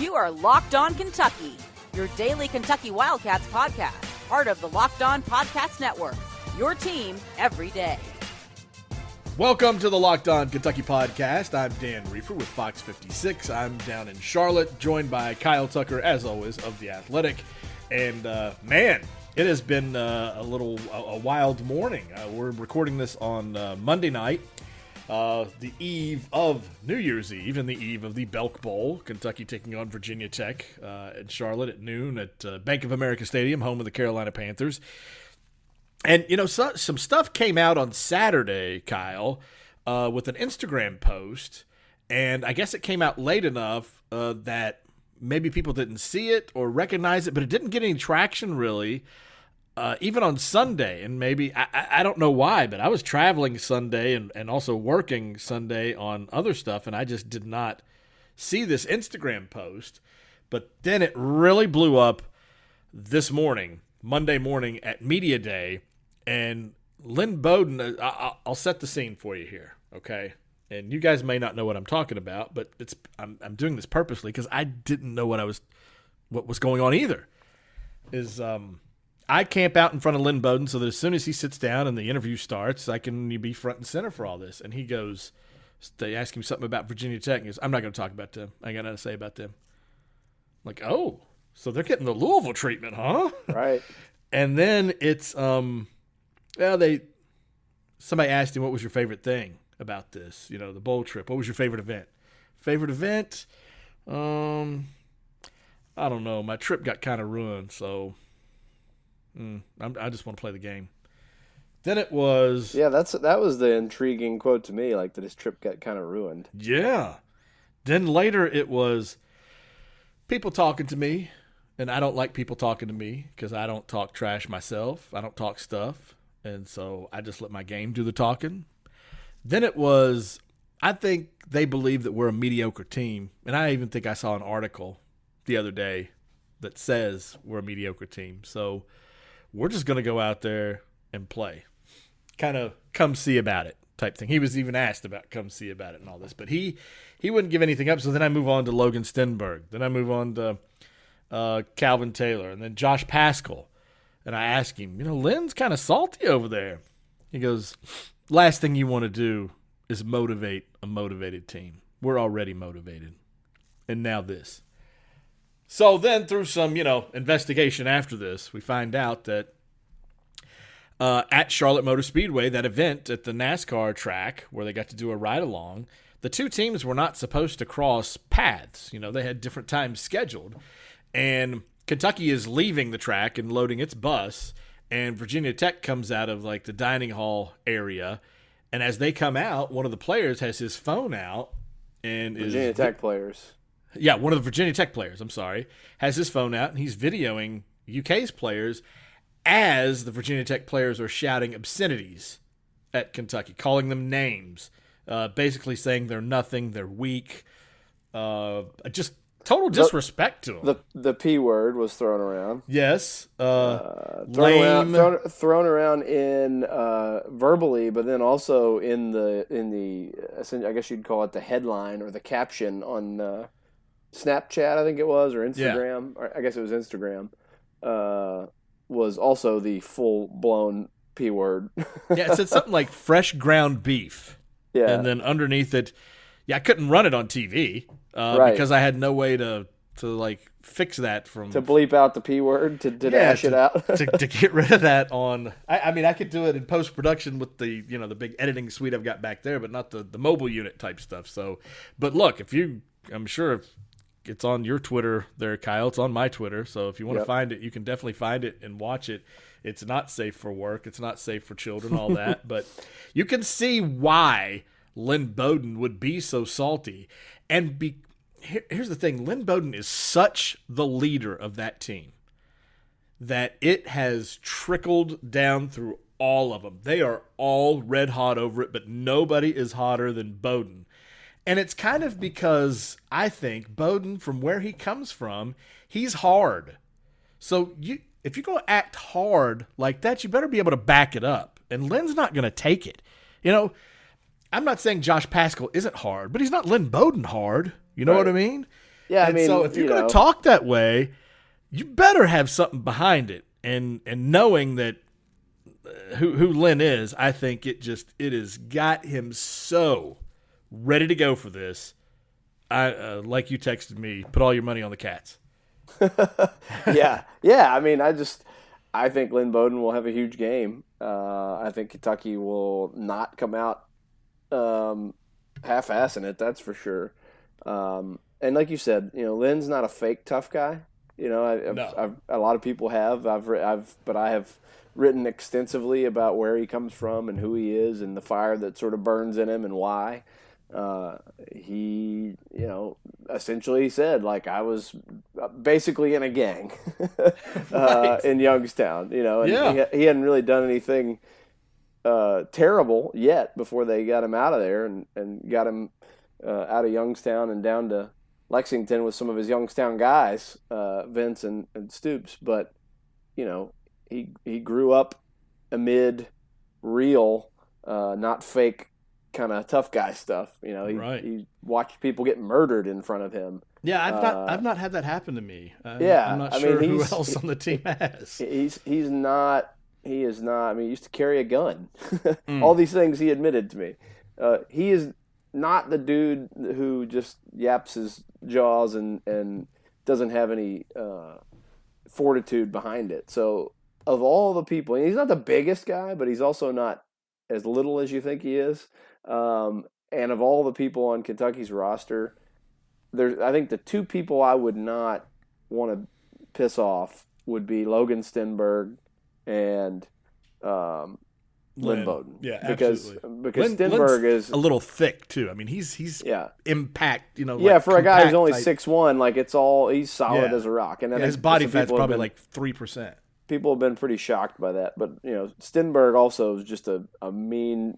You are Locked On Kentucky, your daily Kentucky Wildcats podcast, part of the Locked On Podcast Network, your team every day. Welcome to the Locked On Kentucky podcast. I'm Dan Reefer with Fox 56. I'm down in Charlotte, joined by Kyle Tucker, as always, of The Athletic. And, man, it has been a wild morning. We're recording this on Monday night, the eve of New Year's Eve and the eve of the Belk Bowl. Kentucky taking on Virginia Tech in Charlotte at noon at Bank of America Stadium, home of the Carolina Panthers. And, you know, some stuff came out on Saturday, Kyle, with an Instagram post, and I guess it came out late enough that maybe people didn't see it or recognize it, but it didn't get any traction, really, even on Sunday. And maybe, I don't know why, but I was traveling Sunday and also working Sunday on other stuff, and I just did not see this Instagram post. But then it really blew up this morning, Monday morning at Media Day. And Lynn Bowden, I'll set the scene for you here, okay? And you guys may not know what I'm talking about, but I'm doing this purposely because I didn't know what was going on either. I camp out in front of Lynn Bowden so that as soon as he sits down and the interview starts, I can be front and center for all this. And he goes, they ask him something about Virginia Tech, and he goes, "I'm not going to talk about them. I got nothing to say about them." I'm like, oh, so they're getting the Louisville treatment, huh? Right. And then it's, somebody asked him, what was your favorite thing about this? You know, the bowl trip. What was your favorite event? Favorite event? I don't know. My trip got kind of ruined, so I just want to play the game. Then it was. Yeah, that was the intriguing quote to me, like that his trip got kind of ruined. Yeah. Then later it was people talking to me. And I don't like people talking to me because I don't talk trash myself. I don't talk stuff. And so I just let my game do the talking. Then it was, I think they believe that we're a mediocre team. And I even think I saw an article the other day that says we're a mediocre team. So we're just going to go out there and play. Kind of come see about it type thing. He was even asked about come see about it and all this. But he wouldn't give anything up. So then I move on to Logan Stenberg. Then I move on to Calvin Taylor, and then Josh Paschal. And I ask him, you know, Lynn's kind of salty over there. He goes, last thing you want to do is motivate a motivated team. We're already motivated. And now this. So then through some, you know, investigation after this, we find out that at Charlotte Motor Speedway, that event at the NASCAR track where they got to do a ride-along, the two teams were not supposed to cross paths. You know, they had different times scheduled. And Kentucky is leaving the track and loading its bus, and Virginia Tech comes out of, like, the dining hall area, and as they come out, one of the players has his phone out and one of the Virginia Tech players, I'm sorry, has his phone out, and he's videoing UK's players as the Virginia Tech players are shouting obscenities at Kentucky, calling them names, basically saying they're nothing, they're weak, just total disrespect to him. The P word was thrown around. Yes. Lame. Thrown around in verbally, but then also in the I guess you'd call it the headline or the caption on Snapchat, I think it was, or Instagram. Yeah. Or I guess it was Instagram. Was also the full-blown P word. Yeah, it said something like fresh ground beef. Yeah. And then underneath it, yeah, I couldn't run it on TV. Right. Because I had no way to fix that to bleep out the P word, to dash it out. to get rid of that on, I mean, I could do it in post-production with the, you know, the big editing suite I've got back there, but not the mobile unit type stuff. So, but look, I'm sure if it's on your Twitter there, Kyle, it's on my Twitter. So if you want to find it, you can definitely find it and watch it. It's not safe for work. It's not safe for children, all that, but you can see why Lynn Bowden would be so salty. And here's the thing, Lynn Bowden is such the leader of that team that it has trickled down through all of them. They are all red hot over it, but nobody is hotter than Bowden. And it's kind of because I think Bowden, from where he comes from, he's hard. So if you're going to act hard like that, you better be able to back it up. And Lynn's not going to take it. You know, I'm not saying Josh Paschal isn't hard, but he's not Lynn Bowden hard. You know what I mean? Yeah, and I mean, so if you're going to talk that way, you better have something behind it. And knowing that who Lynn is, I think it has got him so ready to go for this. I like you texted me, put all your money on the Cats. Yeah. I mean, I think Lynn Bowden will have a huge game. I think Kentucky will not come out half-assing it. That's for sure. And like you said, you know, Lynn's not a fake tough guy. You know, a lot of people have. I have written extensively about where he comes from and who he is and the fire that sort of burns in him and why. He, you know, essentially said, like, I was basically in a gang in Youngstown, you know, and he hadn't really done anything terrible yet before they got him out of there and got him out of Youngstown and down to Lexington with some of his Youngstown guys, Vince and Stoops. But, you know, he grew up amid real, not fake kind of tough guy stuff. You know, he watched people get murdered in front of him. Yeah, I've not had that happen to me. I'm not sure who else on the team has. He is not. I mean, he used to carry a gun. All these things he admitted to me. He is not the dude who just yaps his jaws and doesn't have any fortitude behind it. So of all the people, and he's not the biggest guy, but he's also not as little as you think he is. And of all the people on Kentucky's roster, I think the two people I would not want to piss off would be Logan Stenberg and Lynn Bowden. Yeah, absolutely. Because Stenberg is a little thick too. I mean, he's impact. You know, for a guy who's only 6'1", like he's solid as a rock. And his body fat's probably like 3%. People have been pretty shocked by that, but you know, Stenberg also is just a mean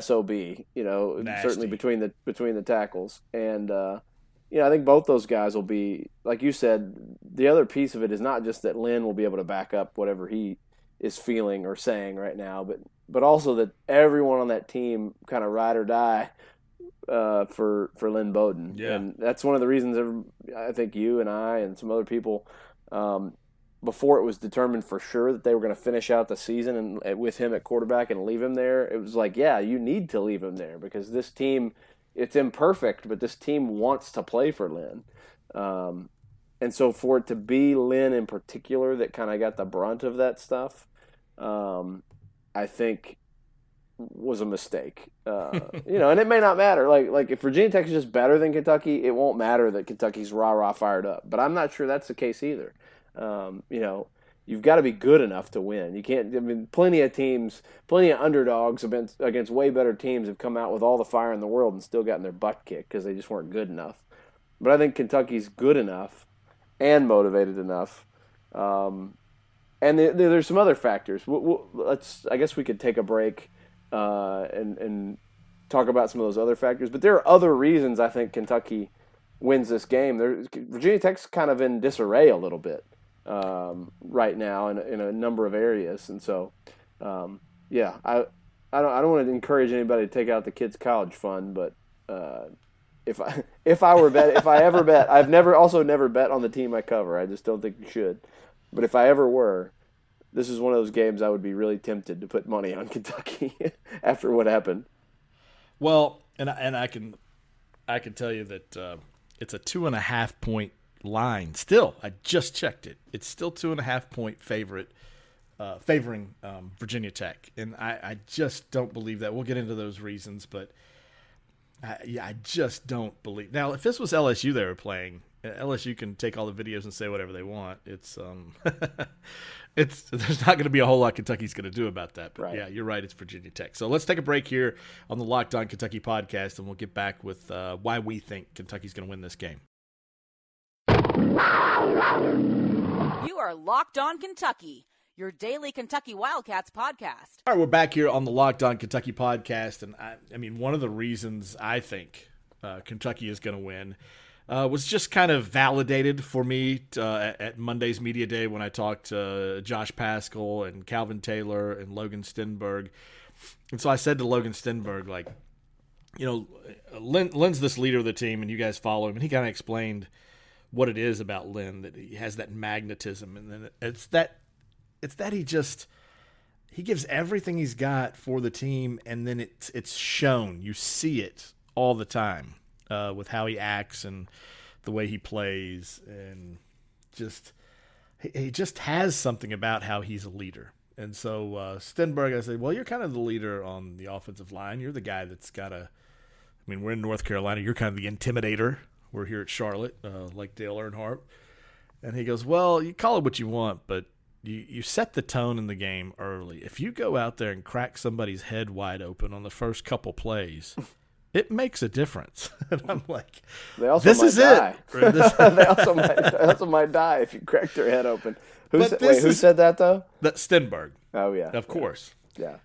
SOB, you know, nasty. Certainly between the tackles. And, you know, I think both those guys will be, like you said, the other piece of it is not just that Lynn will be able to back up whatever he is feeling or saying right now, but also that everyone on that team kind of ride or die for Lynn Bowden. Yeah. And that's one of the reasons I think you and I and some other people, before it was determined for sure that they were going to finish out the season and with him at quarterback and leave him there, it was like, yeah, you need to leave him there because this team, it's imperfect, but this team wants to play for Lynn. And so for it to be Lynn in particular that kind of got the brunt of that stuff, I think was a mistake. You know, and it may not matter. Like if Virginia Tech is just better than Kentucky, it won't matter that Kentucky's rah-rah fired up. But I'm not sure that's the case either. You know, you've got to be good enough to win. You can't. I mean, plenty of underdogs against way better teams have come out with all the fire in the world and still gotten their butt kicked because they just weren't good enough. But I think Kentucky's good enough and motivated enough. And there's some other factors. I guess we could take a break and talk about some of those other factors. But there are other reasons I think Kentucky wins this game. Virginia Tech's kind of in disarray a little bit. Right now in a number of areas, and so I don't want to encourage anybody to take out the kids' college fund, but if I ever bet, I've never bet on the team I cover. I just don't think you should. But if I ever were, this is one of those games I would be really tempted to put money on Kentucky after what happened. Well, and I can tell you that it's a 2.5 point line still. I just checked it. It's still 2.5 point favoring Virginia Tech, and I just don't believe that. We'll get into those reasons, but I just don't believe. Now, if this was LSU they were playing, LSU can take all the videos and say whatever they want. It's there's not going to be a whole lot Kentucky's going to do about that. But yeah, you're right. It's Virginia Tech. So let's take a break here on the Locked On Kentucky podcast, and we'll get back with why we think Kentucky's going to win this game. You are Locked On Kentucky, your daily Kentucky Wildcats podcast. All right, we're back here on the Locked On Kentucky podcast, and I mean, one of the reasons I think Kentucky is going to win was just kind of validated for me at Monday's Media Day when I talked to Josh Paschal and Calvin Taylor and Logan Stenberg. And so I said to Logan Stenberg, like, you know, Lynn's this leader of the team, and you guys follow him. And he kind of explained what it is about Lynn, that he has that magnetism. And then it's that he gives everything he's got for the team, and then it's shown. You see it all the time with how he acts and the way he plays, and just he just has something about how he's a leader. And so Stenberg, I said, well, you're kind of the leader on the offensive line. You're the guy that's got a – I mean, we're in North Carolina. You're kind of the intimidator. We're here at Charlotte, like Dale Earnhardt. And he goes, well, you call it what you want, but you set the tone in the game early. If you go out there and crack somebody's head wide open on the first couple plays, it makes a difference. And I'm like, this is it. They also might die if you crack their head open. Who said that, though? Stenberg. Oh, yeah. Of course. Yeah.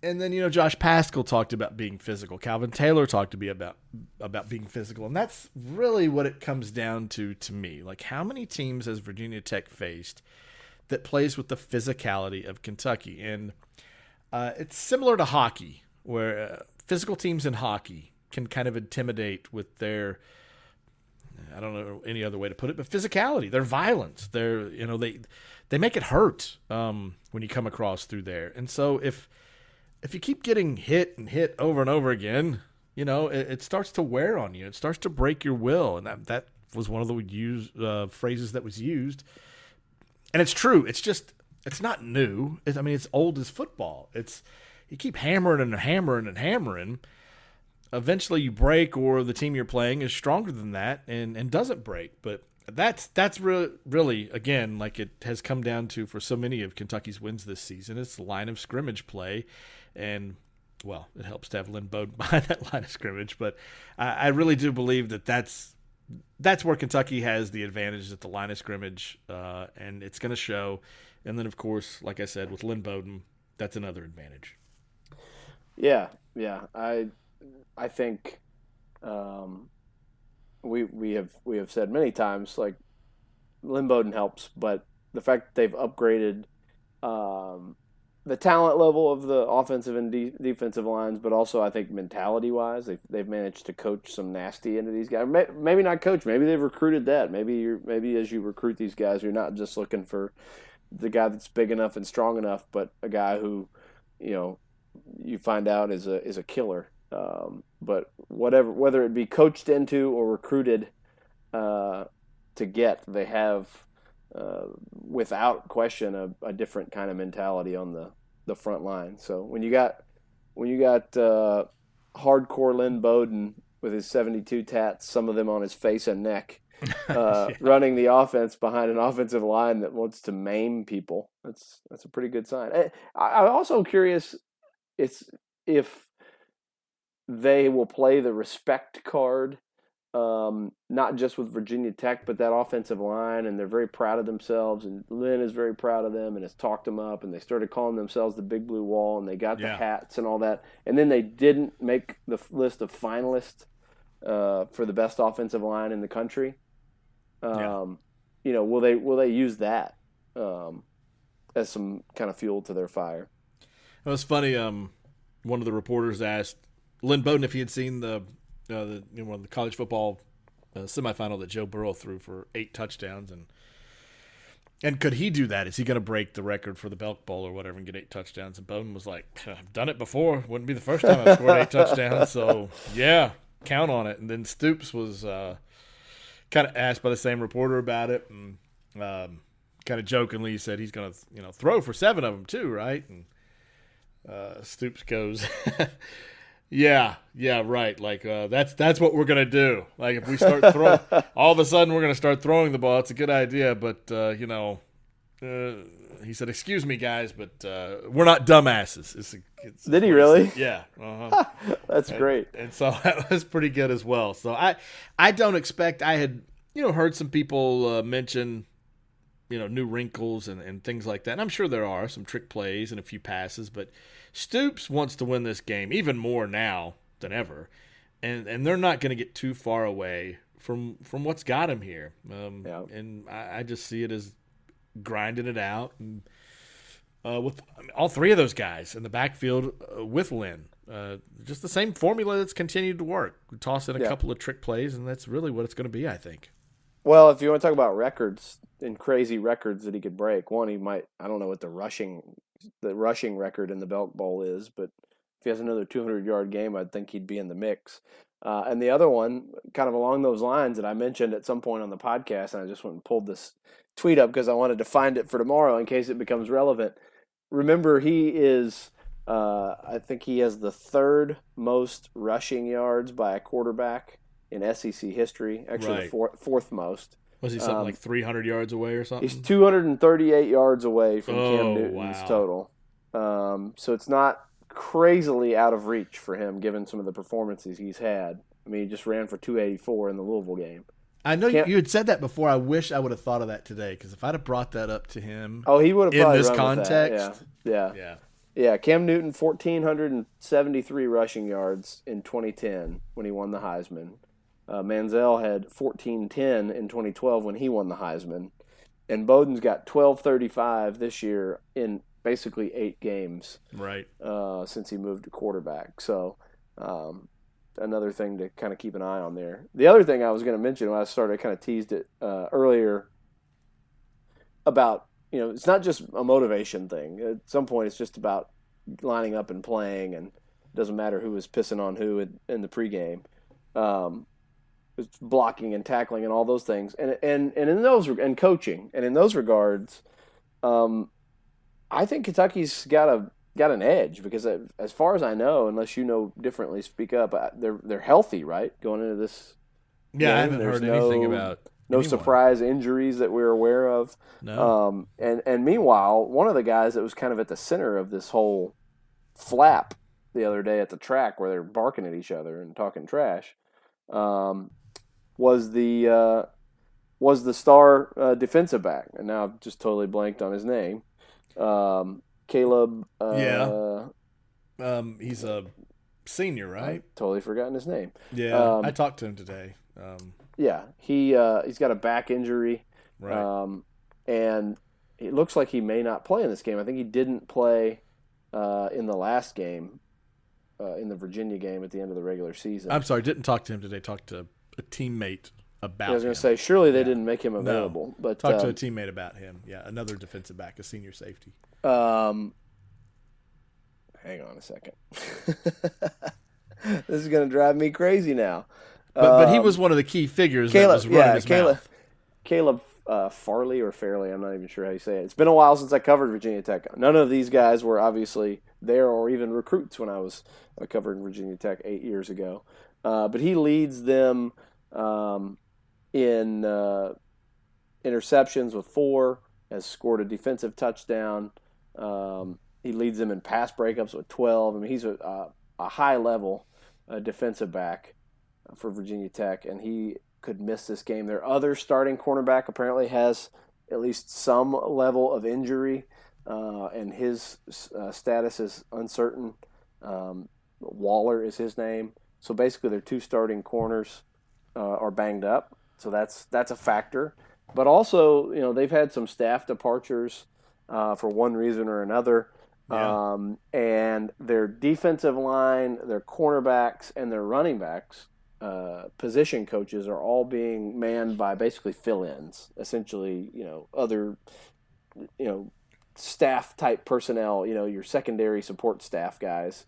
And then, you know, Josh Paschal talked about being physical. Calvin Taylor talked to me about being physical. And that's really what it comes down to me. Like, how many teams has Virginia Tech faced that plays with the physicality of Kentucky? And it's similar to hockey, where physical teams in hockey can kind of intimidate with their – I don't know any other way to put it, but physicality, their violence, their, you know, they make it hurt when you come across through there. And so if you keep getting hit over and over again, you know, it starts to wear on you. It starts to break your will. And that was one of the phrases that was used. And it's true. It's just, it's not new. It's old as football. You keep hammering and hammering and hammering. Eventually you break, or the team you're playing is stronger than that and doesn't break. But that's really, again, like it has come down to for so many of Kentucky's wins this season, it's the line of scrimmage play. And, well, it helps to have Lynn Bowden behind that line of scrimmage. But I really do believe that that's where Kentucky has the advantage at the line of scrimmage, and it's going to show. And then, of course, like I said, with Lynn Bowden, that's another advantage. Yeah. I think we have said many times, like, Lynn Bowden helps, but the fact that they've upgraded the talent level of the offensive and defensive lines, but also I think mentality-wise, they've managed to coach some nasty into these guys. Maybe not coach. Maybe they've recruited that. Maybe as you recruit these guys, you're not just looking for the guy that's big enough and strong enough, but a guy who, you know, you find out is a killer. But whether it be coached into or recruited to get, they have without question a different kind of mentality on the front line. So when you got hardcore Lynn Bowden with his 72 tats, some of them on his face and neck, yeah, running the offense behind an offensive line that wants to maim people, that's a pretty good sign. I'm also curious if they will play the respect card, not just with Virginia Tech, but that offensive line, and they're very proud of themselves, and Lynn is very proud of them and has talked them up, and they started calling themselves the Big Blue Wall, and they got the hats and all that, and then they didn't make the list of finalists for the best offensive line in the country. You know, will they use that as some kind of fuel to their fire? It was funny. One of the reporters asked Lynn Bowden if he had seen the college football semifinal that Joe Burrow threw for 8 touchdowns, and could he do that? Is he going to break the record for the Belk Bowl or whatever and get 8 touchdowns? And Bowden was like, I've done it before. Wouldn't be the first time I've scored 8 touchdowns. So, yeah, count on it. And then Stoops was kind of asked by the same reporter about it, and kind of jokingly said he's going to throw for 7 of them too, right? And Stoops goes – Yeah, right. Like, that's what we're gonna do. Like, if we start throwing, all of a sudden we're gonna start throwing the ball. It's a good idea, but he said, "Excuse me, guys, but we're not dumbasses." Did he really? Yeah. Uh-huh. That's great. And so that was pretty good as well. So I don't expect. I had heard some people mention new wrinkles and things like that. And I'm sure there are some trick plays and a few passes, but Stoops wants to win this game even more now than ever. And they're not going to get too far away from what's got him here. And I just see it as grinding it out, and with all three of those guys in the backfield with Lynn. Just the same formula that's continued to work. We toss in a couple of trick plays, and that's really what it's going to be, I think. Well, if you want to talk about records and crazy records that he could break, one, he might, I don't know what the rushing record in the Belk Bowl is, but if he has another 200-yard game, I'd think he'd be in the mix. And the other one, kind of along those lines that I mentioned at some point on the podcast, and I just went and pulled this tweet up because I wanted to find it for tomorrow in case it becomes relevant. Remember, he is... I think he has the third most rushing yards by a quarterback in SEC history. Actually, the fourth most. Was he something like 300 yards away or something? He's 238 yards away from Cam Newton's total. So it's not crazily out of reach for him, given some of the performances he's had. I mean, he just ran for 284 in the Louisville game. I know you had said that before. I wish I would have thought of that today, because if I'd have brought that up to him he would have in this context. Yeah, Cam Newton, 1,473 rushing yards in 2010 when he won the Heisman. Manziel had 1,410 in 2012 when he won the Heisman. And Bowden's got 1,235 this year in basically 8 games. Right. Since he moved to quarterback. So another thing to kind of keep an eye on there. The other thing I was going to mention when I started, I kind of teased it earlier about, you know, it's not just a motivation thing. At some point, it's just about lining up and playing, and it doesn't matter who is pissing on who in the pregame. It's blocking and tackling and all those things, and in those and coaching, and in those regards, I think Kentucky's got an edge, because as far as I know, unless you know differently, speak up. They're healthy, right, going into this. Yeah, game. I haven't heard anything about. No anyone. Surprise injuries that we're aware of. No. And meanwhile, one of the guys that was kind of at the center of this whole flap the other day at the track where they're barking at each other and talking trash, was the star defensive back. And now I've just totally blanked on his name. Caleb. He's a senior, right? I've totally forgotten his name. Yeah, I talked to him today. Yeah, he's got a back injury, right. And it looks like he may not play in this game. I think he didn't play in the last game, in the Virginia game at the end of the regular season. I'm sorry, didn't talk to him today. Talked to a teammate about him. I was going to say, surely they didn't make him available. No. But talked to a teammate about him. Yeah, another defensive back, a senior safety. Hang on a second. This is going to drive me crazy now. But he was one of the key figures that was running his mouth. Caleb Farley or Fairley, I'm not even sure how you say it. It's been a while since I covered Virginia Tech. None of these guys were obviously there or even recruits when I was covering Virginia Tech 8 years ago. But he leads them in interceptions with 4, has scored a defensive touchdown. He leads them in pass breakups with 12. I mean, he's a high-level defensive back for Virginia Tech, and he could miss this game. Their other starting cornerback apparently has at least some level of injury, and his status is uncertain. Waller is his name. So basically their two starting corners are banged up, so that's a factor. But also, you know, they've had some staff departures for one reason or another. Yeah. And their defensive line, their cornerbacks, and their running backs, position coaches are all being manned by basically fill-ins, essentially, you know, other, you know, staff-type personnel, you know, your secondary support staff guys,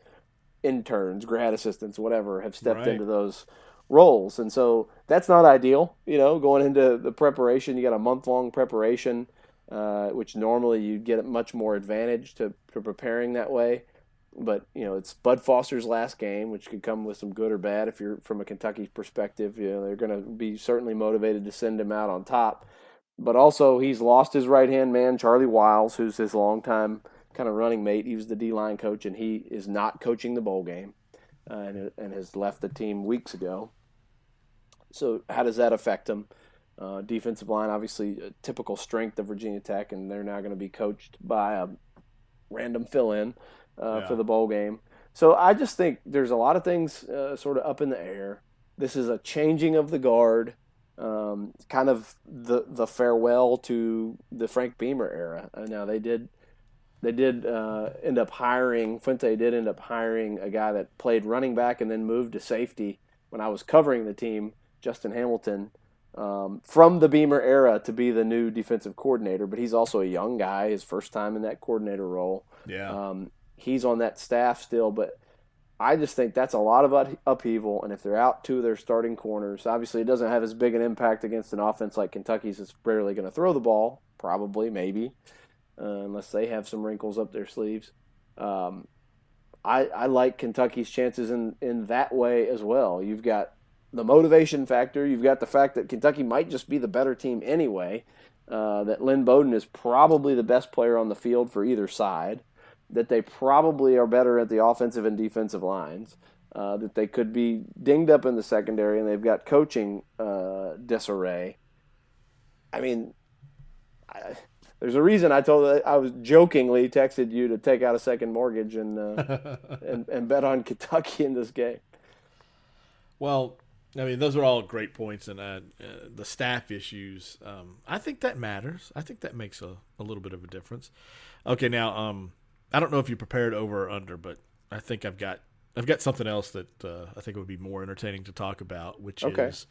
interns, grad assistants, whatever, have stepped into those roles. And so that's not ideal, you know, going into the preparation. You got a month-long preparation, which normally you get much more advantage to preparing that way. But, you know, it's Bud Foster's last game, which could come with some good or bad if you're from a Kentucky perspective. You know, they're going to be certainly motivated to send him out on top. But also, he's lost his right-hand man, Charlie Wiles, who's his longtime kind of running mate. He was the D-line coach, and he is not coaching the bowl game and has left the team weeks ago. So how does that affect him? Defensive line, obviously, a typical strength of Virginia Tech, and they're now going to be coached by a random fill-in. For the bowl game. So I just think there's a lot of things sort of up in the air. This is a changing of the guard, kind of the farewell to the Frank Beamer era. Now they did end up hiring Fuente. Did end up hiring a guy that played running back and then moved to safety when I was covering the team, Justin Hamilton, from the Beamer era to be the new defensive coordinator. But he's also a young guy, his first time in that coordinator role. Yeah, he's on that staff still, but I just think that's a lot of upheaval. And if they're out two of their starting corners, obviously it doesn't have as big an impact against an offense like Kentucky's. It's barely going to throw the ball, probably, maybe. Unless they have some wrinkles up their sleeves. I like Kentucky's chances in that way as well. You've got the motivation factor. You've got the fact that Kentucky might just be the better team anyway, that Lynn Bowden is probably the best player on the field for either side, that they probably are better at the offensive and defensive lines, that they could be dinged up in the secondary, and they've got coaching disarray. I mean, there's a reason I was jokingly texted you to take out a second mortgage and bet on Kentucky in this game. Well, I mean, those are all great points, and the staff issues. I think that matters. I think that makes a little bit of a difference. Okay, now I don't know if you prepared over or under, but I think I've got something else that I think it would be more entertaining to talk about, which is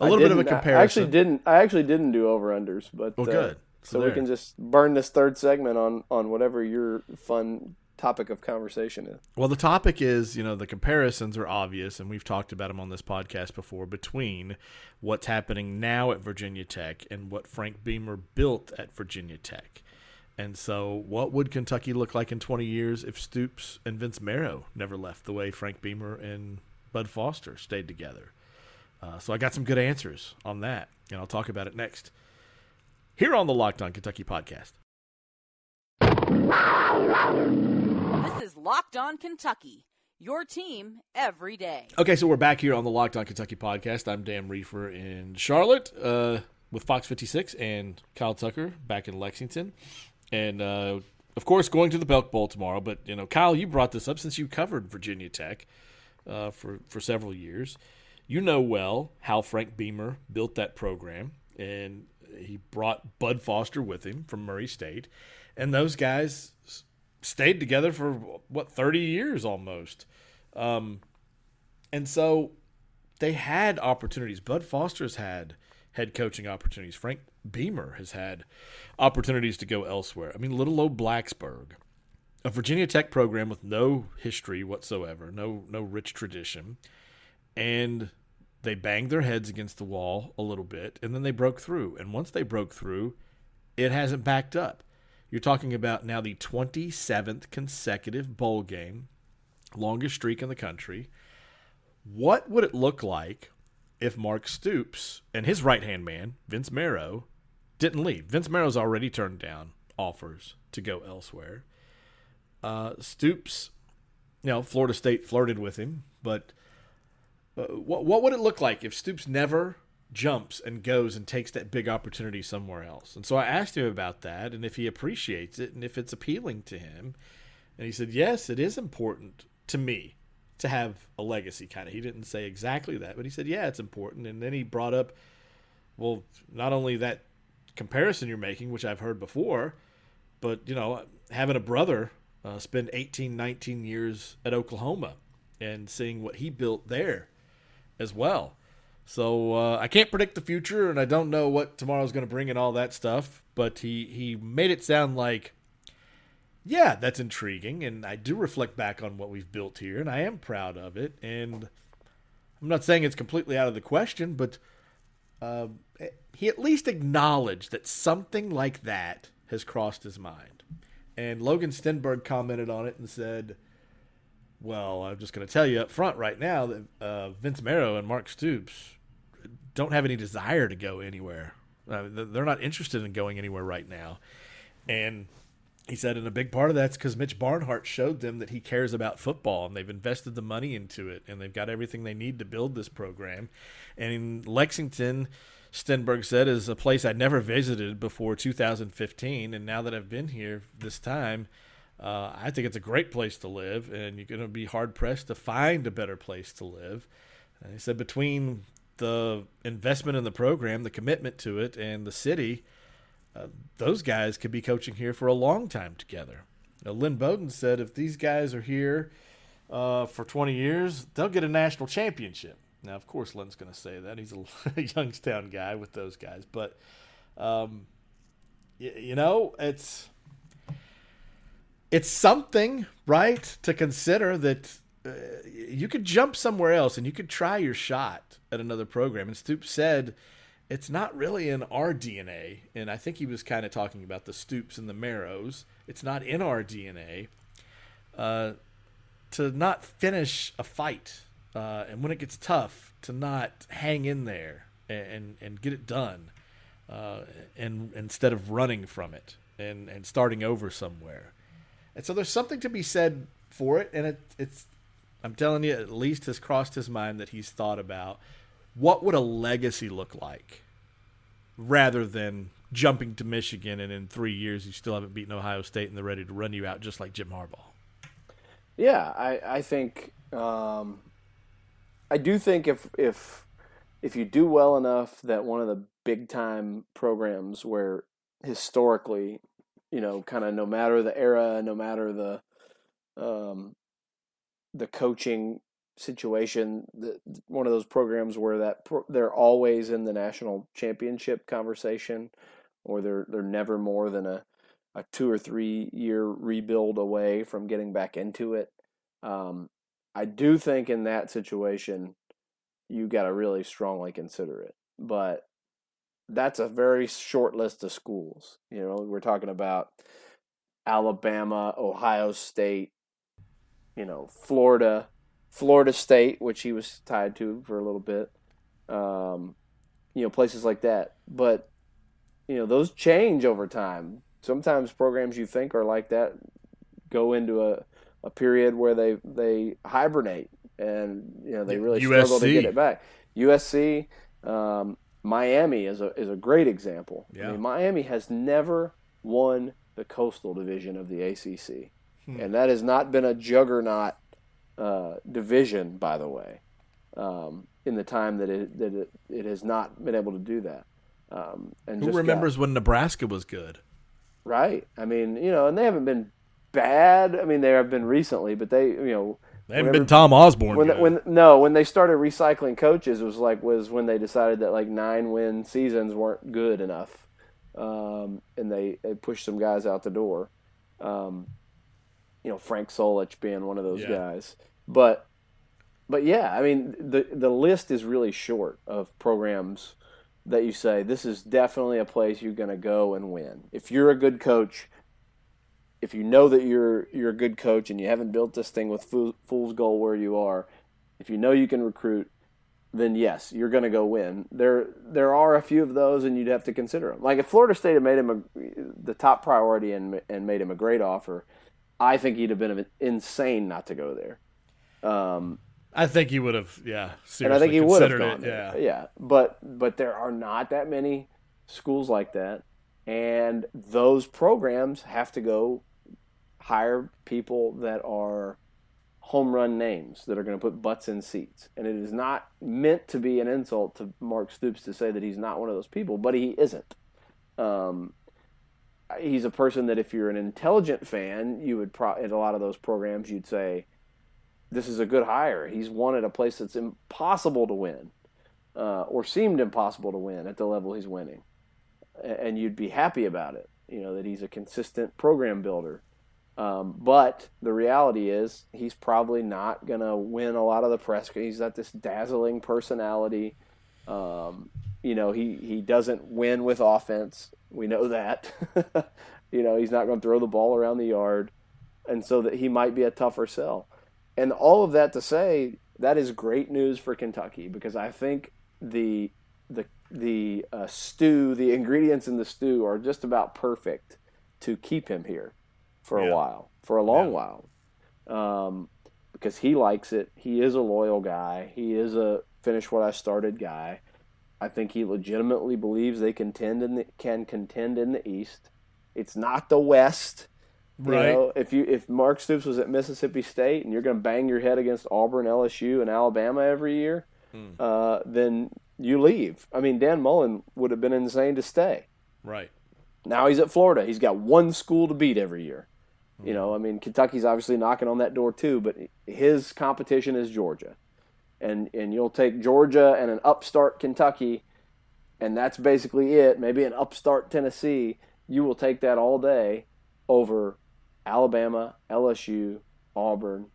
a little bit of a comparison. I actually didn't do over-unders, but good. So we can just burn this third segment on whatever your fun topic of conversation is. Well, the topic is, the comparisons are obvious, and we've talked about them on this podcast before, between what's happening now at Virginia Tech and what Frank Beamer built at Virginia Tech. And so what would Kentucky look like in 20 years if Stoops and Vince Marrow never left the way Frank Beamer and Bud Foster stayed together? So I got some good answers on that, and I'll talk about it next. Here on the Locked On Kentucky podcast. This is Locked On Kentucky, your team every day. Okay, so we're back here on the Locked On Kentucky podcast. I'm Dan Reefer in Charlotte with Fox 56 and Kyle Tucker back in Lexington. And, of course, going to the Belk Bowl tomorrow. But, Kyle, you brought this up since you covered Virginia Tech for several years. You know well how Frank Beamer built that program, and he brought Bud Foster with him from Murray State, and those guys stayed together for, 30 years almost. And so they had opportunities. Bud Foster's had head coaching opportunities. Frank Beamer has had opportunities to go elsewhere. I mean, little old Blacksburg, a Virginia Tech program with no history whatsoever, no rich tradition, and they banged their heads against the wall a little bit, and then they broke through. And once they broke through, it hasn't backed up. You're talking about now the 27th consecutive bowl game, longest streak in the country. What would it look like if Mark Stoops and his right-hand man, Vince Marrow, didn't leave? Vince Marrow's already turned down offers to go elsewhere. Stoops, Florida State flirted with him, but what would it look like if Stoops never jumps and goes and takes that big opportunity somewhere else? And so I asked him about that and if he appreciates it and if it's appealing to him. And he said, yes, it is important to me to have a legacy, kind of. He didn't say exactly that, but he said, yeah, it's important. And then he brought up, well, not only that comparison you're making, which I've heard before, but, having a brother spend 18, 19 years at Oklahoma and seeing what he built there as well. So I can't predict the future, and I don't know what tomorrow's going to bring and all that stuff, but he made it sound like, yeah, that's intriguing, and I do reflect back on what we've built here, and I am proud of it, and I'm not saying it's completely out of the question, but he at least acknowledged that something like that has crossed his mind. And Logan Stenberg commented on it and said, well, I'm just going to tell you up front right now that Vince Marrow and Mark Stoops don't have any desire to go anywhere. They're not interested in going anywhere right now. And he said, and a big part of that's because Mitch Barnhart showed them that he cares about football, and they've invested the money into it, and they've got everything they need to build this program. And in Lexington, Stenberg said, is a place I never visited before 2015, and now that I've been here this time, I think it's a great place to live, and you're going to be hard-pressed to find a better place to live. He said between the investment in the program, the commitment to it, and the city, those guys could be coaching here for a long time together. Now, Lynn Bowden said if these guys are here for 20 years, they'll get a national championship. Now, of course, Lynn's going to say that. He's a Youngstown guy with those guys. But, you know, it's something, right, to consider that you could jump somewhere else and you could try your shot at another program. And Stoops said it's not really in our DNA. And I think he was kind of talking about the Stoops and the Marrows. It's not in our DNA to not finish a fight. And when it gets tough, to not hang in there and get it done and instead of running from it and starting over somewhere. And so there's something to be said for it, and it's I'm telling you, at least has crossed his mind that he's thought about what would a legacy look like rather than jumping to Michigan and in 3 years you still haven't beaten Ohio State and they're ready to run you out just like Jim Harbaugh. Yeah, I think I do think if you do well enough that one of the big-time programs where historically – you know, kind of no matter the era, no matter the coaching situation, one of those programs where they're always in the national championship conversation, or they're never more than a 2 or 3 year rebuild away from getting back into it. I do think in that situation, you got to really strongly consider it, but that's a very short list of schools. You know, we're talking about Alabama, Ohio State, you know, Florida State, which he was tied to for a little bit, you know, places like that. But, you know, those change over time. Sometimes programs you think are like that go into a period where they hibernate and, you know, they really struggle to get it back. USC, Miami is a great example. Yeah. I mean, Miami has never won the Coastal Division of the ACC, and that has not been a juggernaut division, by the way, in the time that it has not been able to do that. And who remembers when Nebraska was good? Right. I mean, you know, and they haven't been bad. I mean, they have been recently, but they, you know. They haven't been Tom Osborne. When they started recycling coaches, it was when they decided that like 9-win seasons weren't good enough, and they pushed some guys out the door. You know, Frank Solich being one of those guys. But yeah, I mean the list is really short of programs that you say this is definitely a place you're going to go and win if you're a good coach. If you know that you're a good coach and you haven't built this thing with fool's goal where you are, if you know you can recruit, then yes, you're going to go win. There are a few of those, and you'd have to consider them. Like if Florida State had made him the top priority and made him a great offer, I think he'd have been insane not to go there. I think he would have, seriously, and I think he would have gone there. Yeah. But there are not that many schools like that, and those programs have to go hire people that are home run names that are going to put butts in seats. And it is not meant to be an insult to Mark Stoops to say that he's not one of those people, but he isn't. He's a person that if you're an intelligent fan, you would at a lot of those programs, you'd say, this is a good hire. He's won at a place that's impossible to win or seemed impossible to win at the level he's winning. And you'd be happy about it, you know, that he's a consistent program builder. But the reality is he's probably not going to win a lot of the press. He's got this dazzling personality. You know, he doesn't win with offense. We know that. You know, he's not going to throw the ball around the yard. And so that he might be a tougher sell. And all of that to say, that is great news for Kentucky because I think the stew, the ingredients in the stew are just about perfect to keep him here for a while, for a long while, because he likes it. He is a loyal guy. He is a finish what I started guy. I think he legitimately believes they can contend in the East. It's not the West. Right. You know, if Mark Stoops was at Mississippi State and you're going to bang your head against Auburn, LSU, and Alabama every year, then you leave. I mean, Dan Mullen would have been insane to stay. Right. Now he's at Florida. He's got one school to beat every year. Mm. You know, I mean, Kentucky's obviously knocking on that door too, but his competition is Georgia. And you'll take Georgia and an upstart Kentucky, and that's basically it. Maybe an upstart Tennessee. You will take that all day over Alabama, LSU, Auburn,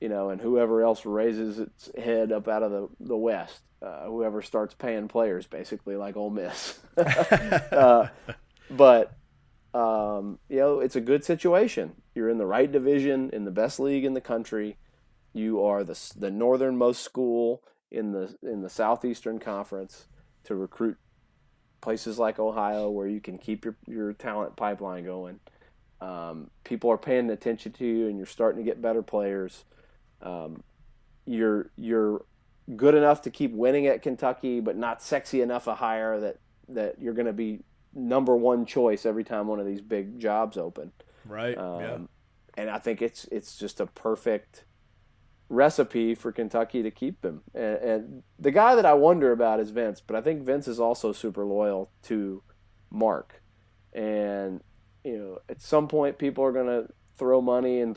you know, and whoever else raises its head up out of the West, whoever starts paying players, basically, like Ole Miss. But, you know, it's a good situation. You're in the right division, in the best league in the country. You are the northernmost school in the Southeastern Conference to recruit places like Ohio where you can keep your talent pipeline going. People are paying attention to you, and you're starting to get better players. You're good enough to keep winning at Kentucky, but not sexy enough a hire that you're going to be number one choice every time one of these big jobs open. Right. Yeah. And I think it's just a perfect recipe for Kentucky to keep him. And the guy that I wonder about is Vince, but I think Vince is also super loyal to Mark. And you know, at some point people are going to throw money and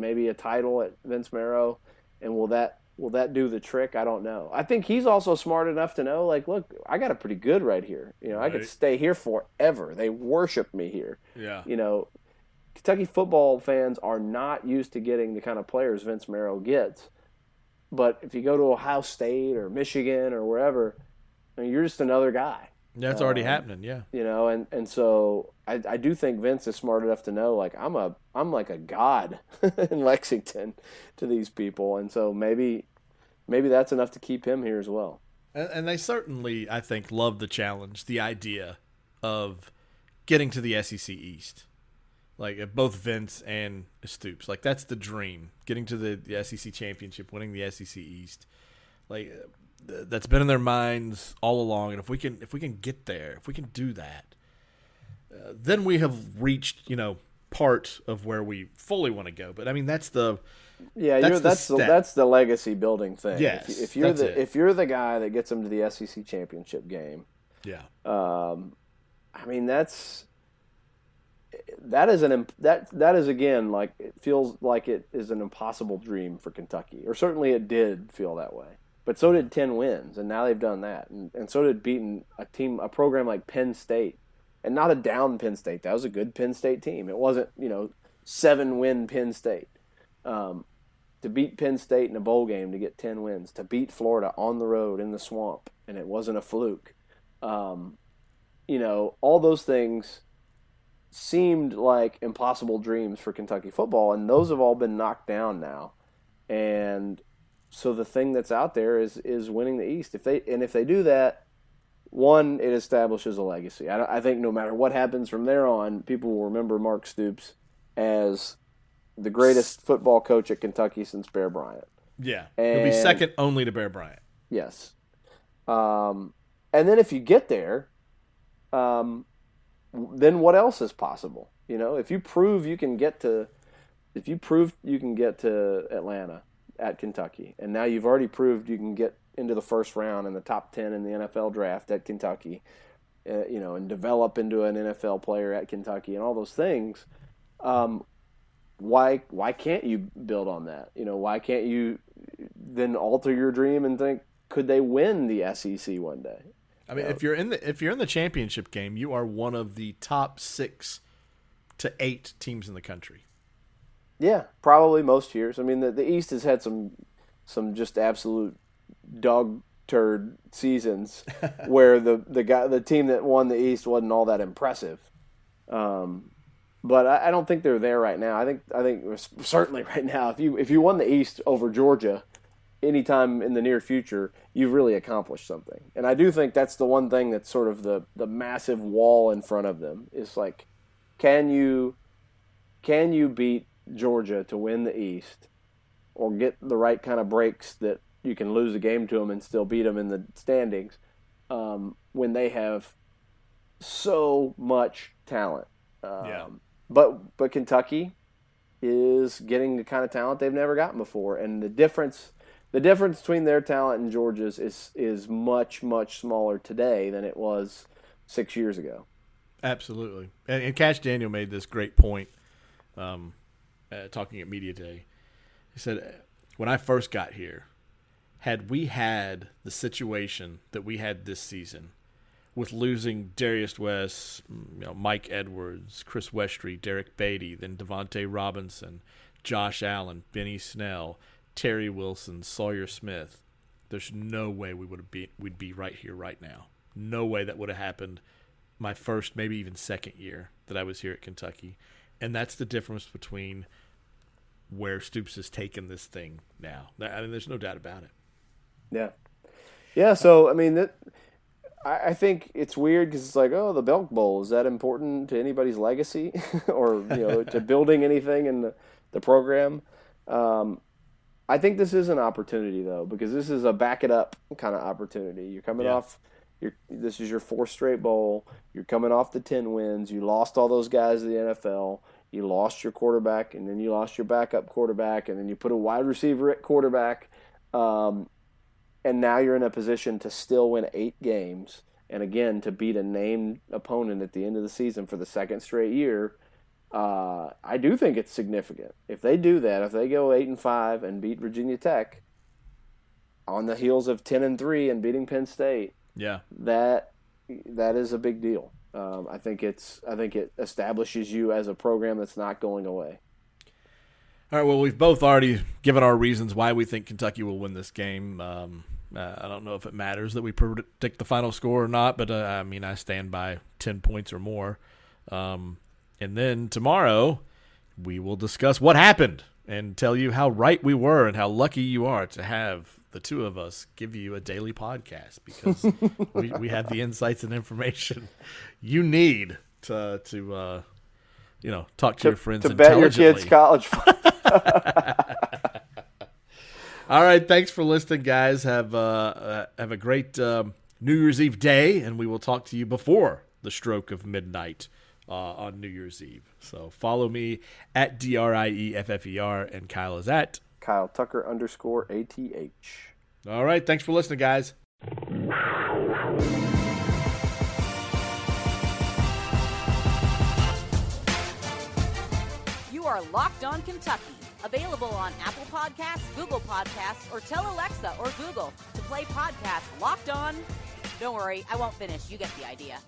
maybe a title at Vince Marrow. And will that do the trick? I don't know. I think he's also smart enough to know, like, look, I got it pretty good right here. You know, right. I could stay here forever. They worship me here. Yeah. You know, Kentucky football fans are not used to getting the kind of players Vince Marrow gets. But if you go to Ohio State or Michigan or wherever, I mean, you're just another guy. That's already happening, yeah. You know, and so I do think Vince is smart enough to know, like, I'm like a god in Lexington to these people, and so maybe that's enough to keep him here as well. And they certainly, I think, love the challenge, the idea of getting to the SEC East, like both Vince and Stoops. Like, that's the dream, getting to the SEC championship, winning the SEC East, like. That's been in their minds all along, and if we can get there, if we can do that, then we have reached, you know, part of where we fully want to go. But I mean, that's the legacy building thing. Yes, if you're the guy that gets them to the SEC championship game, yeah. I mean, that is again, like, it feels like it is an impossible dream for Kentucky, or certainly it did feel that way. But so did 10 wins, and now they've done that. And so did beating a program like Penn State. And not a down Penn State. That was a good Penn State team. It wasn't, you know, 7-win Penn State. To beat Penn State in a bowl game to get 10 wins. To beat Florida on the road in the swamp, and it wasn't a fluke. You know, all those things seemed like impossible dreams for Kentucky football, and those have all been knocked down now. And so the thing that's out there is winning the East. If they do that, one, it establishes a legacy. I think no matter what happens from there on, people will remember Mark Stoops as the greatest football coach at Kentucky since Bear Bryant. Yeah, he'll be second only to Bear Bryant. Yes. And then if you get there, then what else is possible? You know, if you prove you can get to Atlanta at Kentucky, and now you've already proved you can get into the first round in the top 10 in the NFL draft at Kentucky, you know, and develop into an NFL player at Kentucky, and all those things. Why can't you build on that? You know, why can't you then alter your dream and think, could they win the SEC one day? I mean, if you're in the championship game, you are one of the top 6 to 8 teams in the country. Yeah, probably most years. I mean, the East has had some just absolute dog turd seasons where the team that won the East wasn't all that impressive. But I don't think they're there right now. I think certainly right now, if you won the East over Georgia anytime in the near future, you've really accomplished something. And I do think that's the one thing that's sort of the massive wall in front of them is, like, can you beat Georgia to win the East, or get the right kind of breaks that you can lose a game to them and still beat them in the standings, when they have so much talent. Yeah. But Kentucky is getting the kind of talent they've never gotten before, and the difference the difference between their talent and Georgia's is much, much smaller today than it was 6 years ago. Absolutely. And Cash Daniel made this great point talking at Media Day. He said, when I first got here, had we had the situation that we had this season with losing Darius West, Mike Edwards, Chris Westry, Derek Beatty, then Devontae Robinson, Josh Allen, Benny Snell, Terry Wilson, Sawyer Smith, there's no way we would have we'd be right here right now. No way that would have happened my first, maybe even second year that I was here at Kentucky. And that's the difference between where Stoops has taken this thing now. I mean, there's no doubt about it. Yeah. Yeah, so, I mean, I think it's weird because it's like, oh, the Belk Bowl, is that important to anybody's legacy or, to building anything in the program? I think this is an opportunity, though, because this is a back-it-up kind of opportunity. You're coming off this is your fourth straight bowl. You're coming off the 10 wins. You lost all those guys to the NFL. You lost your quarterback, and then you lost your backup quarterback, and then you put a wide receiver at quarterback. And now you're in a position to still win 8 games and, again, to beat a named opponent at the end of the season for the second straight year. I do think it's significant. If they do that, if they go 8-5 and beat Virginia Tech on the heels of 10-3 and beating Penn State, that is a big deal. I think it establishes you as a program that's not going away. All right, well, we've both already given our reasons why we think Kentucky will win this game. I don't know if it matters that we predict the final score or not, but, I mean, I stand by 10 points or more. And then tomorrow we will discuss what happened and tell you how right we were and how lucky you are to have the two of us give you a daily podcast because we have the insights and information you need to talk to your friends to bet your kids' college fund. All right, thanks for listening, guys. Have a great New Year's Eve day, and we will talk to you before the stroke of midnight on New Year's Eve. So follow me at DRIEFFER, and Kyle is at Kyle Tucker _ATH. All right, thanks for listening, guys. You are Locked On Kentucky, available on Apple Podcasts, Google Podcasts, or tell Alexa or Google to play podcast Locked On. Don't worry, I won't finish. You get the idea.